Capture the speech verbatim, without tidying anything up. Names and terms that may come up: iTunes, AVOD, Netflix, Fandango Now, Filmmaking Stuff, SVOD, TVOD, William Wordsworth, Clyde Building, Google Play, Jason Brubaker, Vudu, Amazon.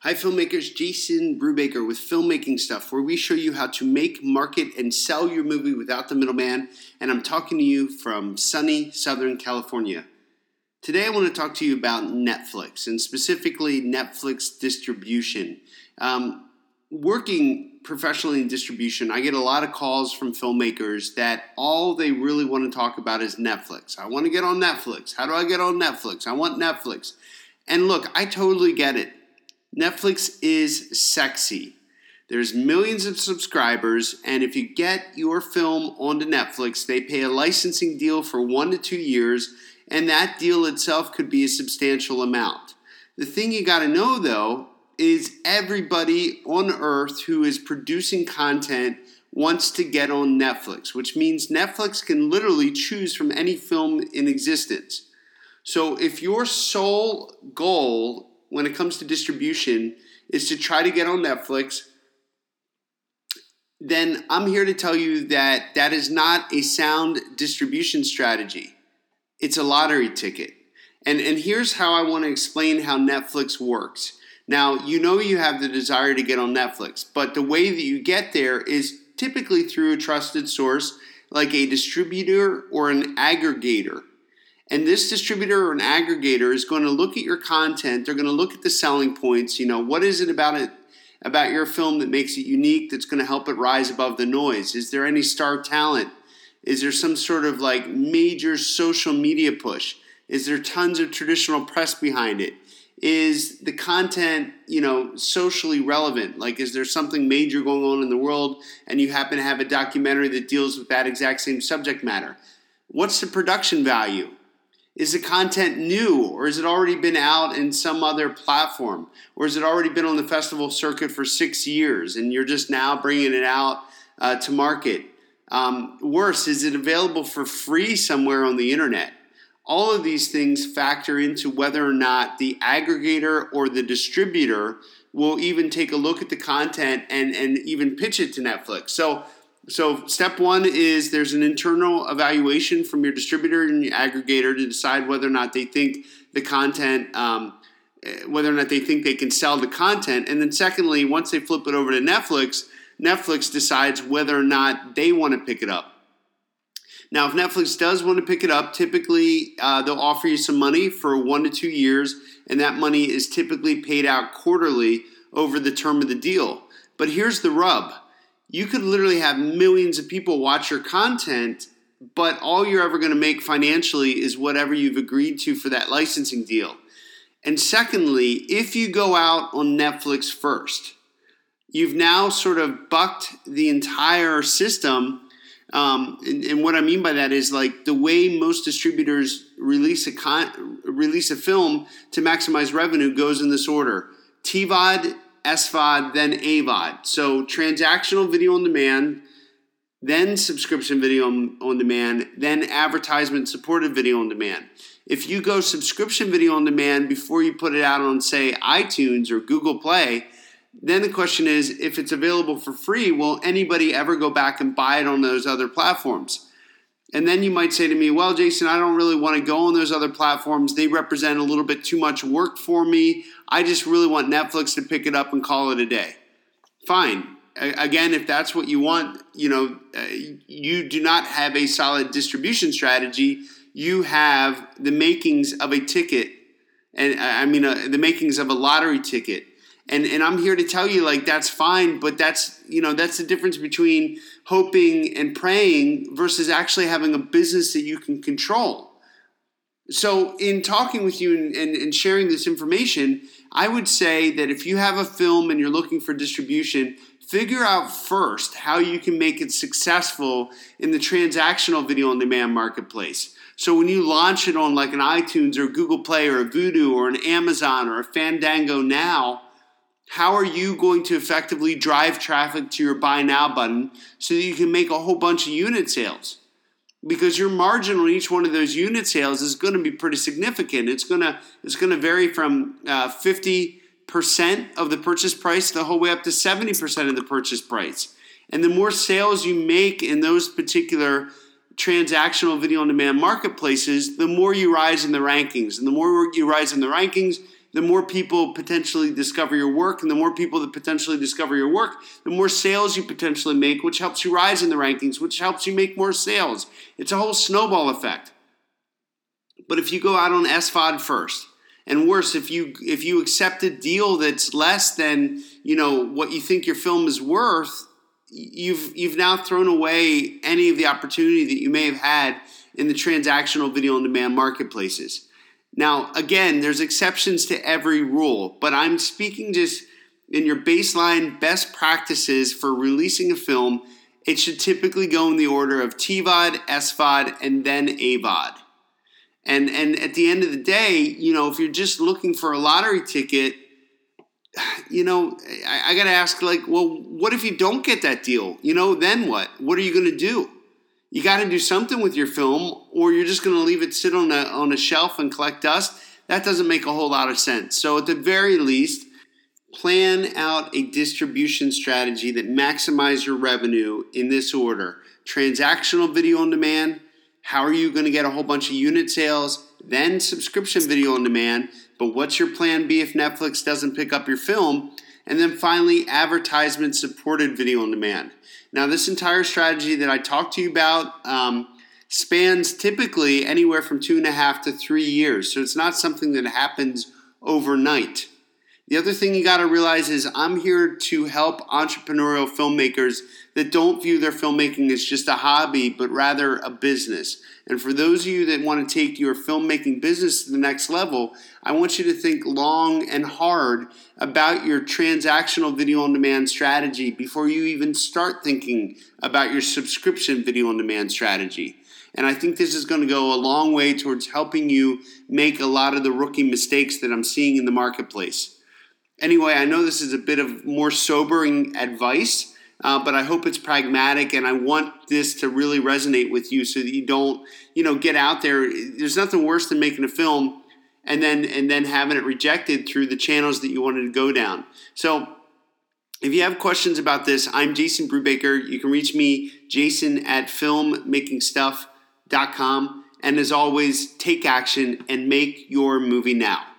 Hi filmmakers, Jason Brubaker with Filmmaking Stuff, where we show you how to make, market, and sell your movie without the middleman, and I'm talking to you from sunny Southern California. Today I want to talk to you about Netflix, and specifically Netflix distribution. Um, working professionally in distribution, I get a lot of calls from filmmakers that all they really want to talk about is Netflix. I want to get on Netflix. How do I get on Netflix? I want Netflix. And look, I totally get it. Netflix is sexy. There's millions of subscribers, and if you get your film onto Netflix, they pay a licensing deal for one to two years, and that deal itself could be a substantial amount. The thing you got to know, though, is everybody on earth who is producing content wants to get on Netflix, which means Netflix can literally choose from any film in existence. So if your sole goal when it comes to distribution is to try to get on Netflix, then I'm here to tell you that that is not a sound distribution strategy. It's a lottery ticket. And, and here's how I want to explain how Netflix works. Now, you know you have the desire to get on Netflix, but the way that you get there is typically through a trusted source like a distributor or an aggregator. And this distributor or an aggregator is going to look at your content. They're going to look at the selling points. You know, what is it about it, about your film that makes it unique that's going to help it rise above the noise? Is there any star talent? Is there some sort of like major social media push? Is there tons of traditional press behind it? Is the content, you know, socially relevant? Like, is there something major going on in the world and you happen to have a documentary that deals with that exact same subject matter? What's the production value? Is the content new, or has it already been out in some other platform, or has it already been on the festival circuit for six years and you're just now bringing it out uh, to market? Um, worse, is it available for free somewhere on the internet? All of these things factor into whether or not the aggregator or the distributor will even take a look at the content and, and even pitch it to Netflix. So So step one is there's an internal evaluation from your distributor and your aggregator to decide whether or not they think the content, um, whether or not they think they can sell the content. And then secondly, once they flip it over to Netflix, Netflix decides whether or not they want to pick it up. Now, if Netflix does want to pick it up, typically uh, they'll offer you some money for one to two years, and that money is typically paid out quarterly over the term of the deal. But here's the rub. You could literally have millions of people watch your content, but all you're ever going to make financially is whatever you've agreed to for that licensing deal. And secondly, if you go out on Netflix first, you've now sort of bucked the entire system. Um, and, and what I mean by that is like the way most distributors release a con- release a film to maximize revenue goes in this order. T V O D, S V O D, then A V O D. So transactional video on demand, then subscription video on, on demand, then advertisement supported video on demand. If you go subscription video on demand before you put it out on, say, iTunes or Google Play, then the question is, if it's available for free, will anybody ever go back and buy it on those other platforms? And then you might say to me, well, Jason, I don't really want to go on those other platforms. They represent a little bit too much work for me. I just really want Netflix to pick it up and call it a day. Fine. Again, if that's what you want, you know, you do not have a solid distribution strategy. You have the makings of a ticket, and I mean uh, the makings of a lottery ticket. And and I'm here to tell you, like, that's fine, but that's, you know, that's the difference between hoping and praying versus actually having a business that you can control. So in talking with you and, and, and sharing this information, I would say that if you have a film and you're looking for distribution, figure out first how you can make it successful in the transactional video on demand marketplace. So when you launch it on like an iTunes or Google Play or a Vudu or an Amazon or a Fandango Now, how are you going to effectively drive traffic to your buy now button so that you can make a whole bunch of unit sales? Because your margin on each one of those unit sales is going to be pretty significant. It's going to it's going to vary from uh, fifty percent of the purchase price the whole way up to seventy percent of the purchase price. And the more sales you make in those particular transactional video on demand marketplaces, the more you rise in the rankings. And the more you rise in the rankings, the more people potentially discover your work, and the more people that potentially discover your work, the more sales you potentially make, which helps you rise in the rankings, which helps you make more sales. It's a whole snowball effect. But if you go out on S V O D first, and worse, if you if you accept a deal that's less than, you know, what you think your film is worth, you've you've now thrown away any of the opportunity that you may have had in the transactional video on demand marketplaces. Now, again, there's exceptions to every rule, but I'm speaking just in your baseline best practices for releasing a film. It should typically go in the order of T V O D, S V O D, and then A V O D. And and at the end of the day, you know, if you're just looking for a lottery ticket, you know, I, I got to ask, like, well, what if you don't get that deal? You know, then what? What are you going to do? You got to do something with your film, or you're just going to leave it sit on a on a shelf and collect dust. That doesn't make a whole lot of sense. So at the very least, plan out a distribution strategy that maximizes your revenue in this order. Transactional video on demand. How are you going to get a whole bunch of unit sales? Then subscription video on demand. But what's your plan B if Netflix doesn't pick up your film? And then finally, advertisement-supported video on demand. Now, this entire strategy that I talked to you about um, spans typically anywhere from two and a half to three years. So it's not something that happens overnight. The other thing you got to realize is I'm here to help entrepreneurial filmmakers that don't view their filmmaking as just a hobby, but rather a business. And for those of you that want to take your filmmaking business to the next level, I want you to think long and hard about your transactional video on demand strategy before you even start thinking about your subscription video on demand strategy. And I think this is going to go a long way towards helping you make a lot of the rookie mistakes that I'm seeing in the marketplace. Anyway, I know this is a bit of more sobering advice, uh, but I hope it's pragmatic, and I want this to really resonate with you so that you don't, you know, get out there. There's nothing worse than making a film and then and then having it rejected through the channels that you wanted to go down. So if you have questions about this, I'm Jason Brubaker. You can reach me, Jason, at filmmaking stuff dot com. And as always, take action and make your movie now.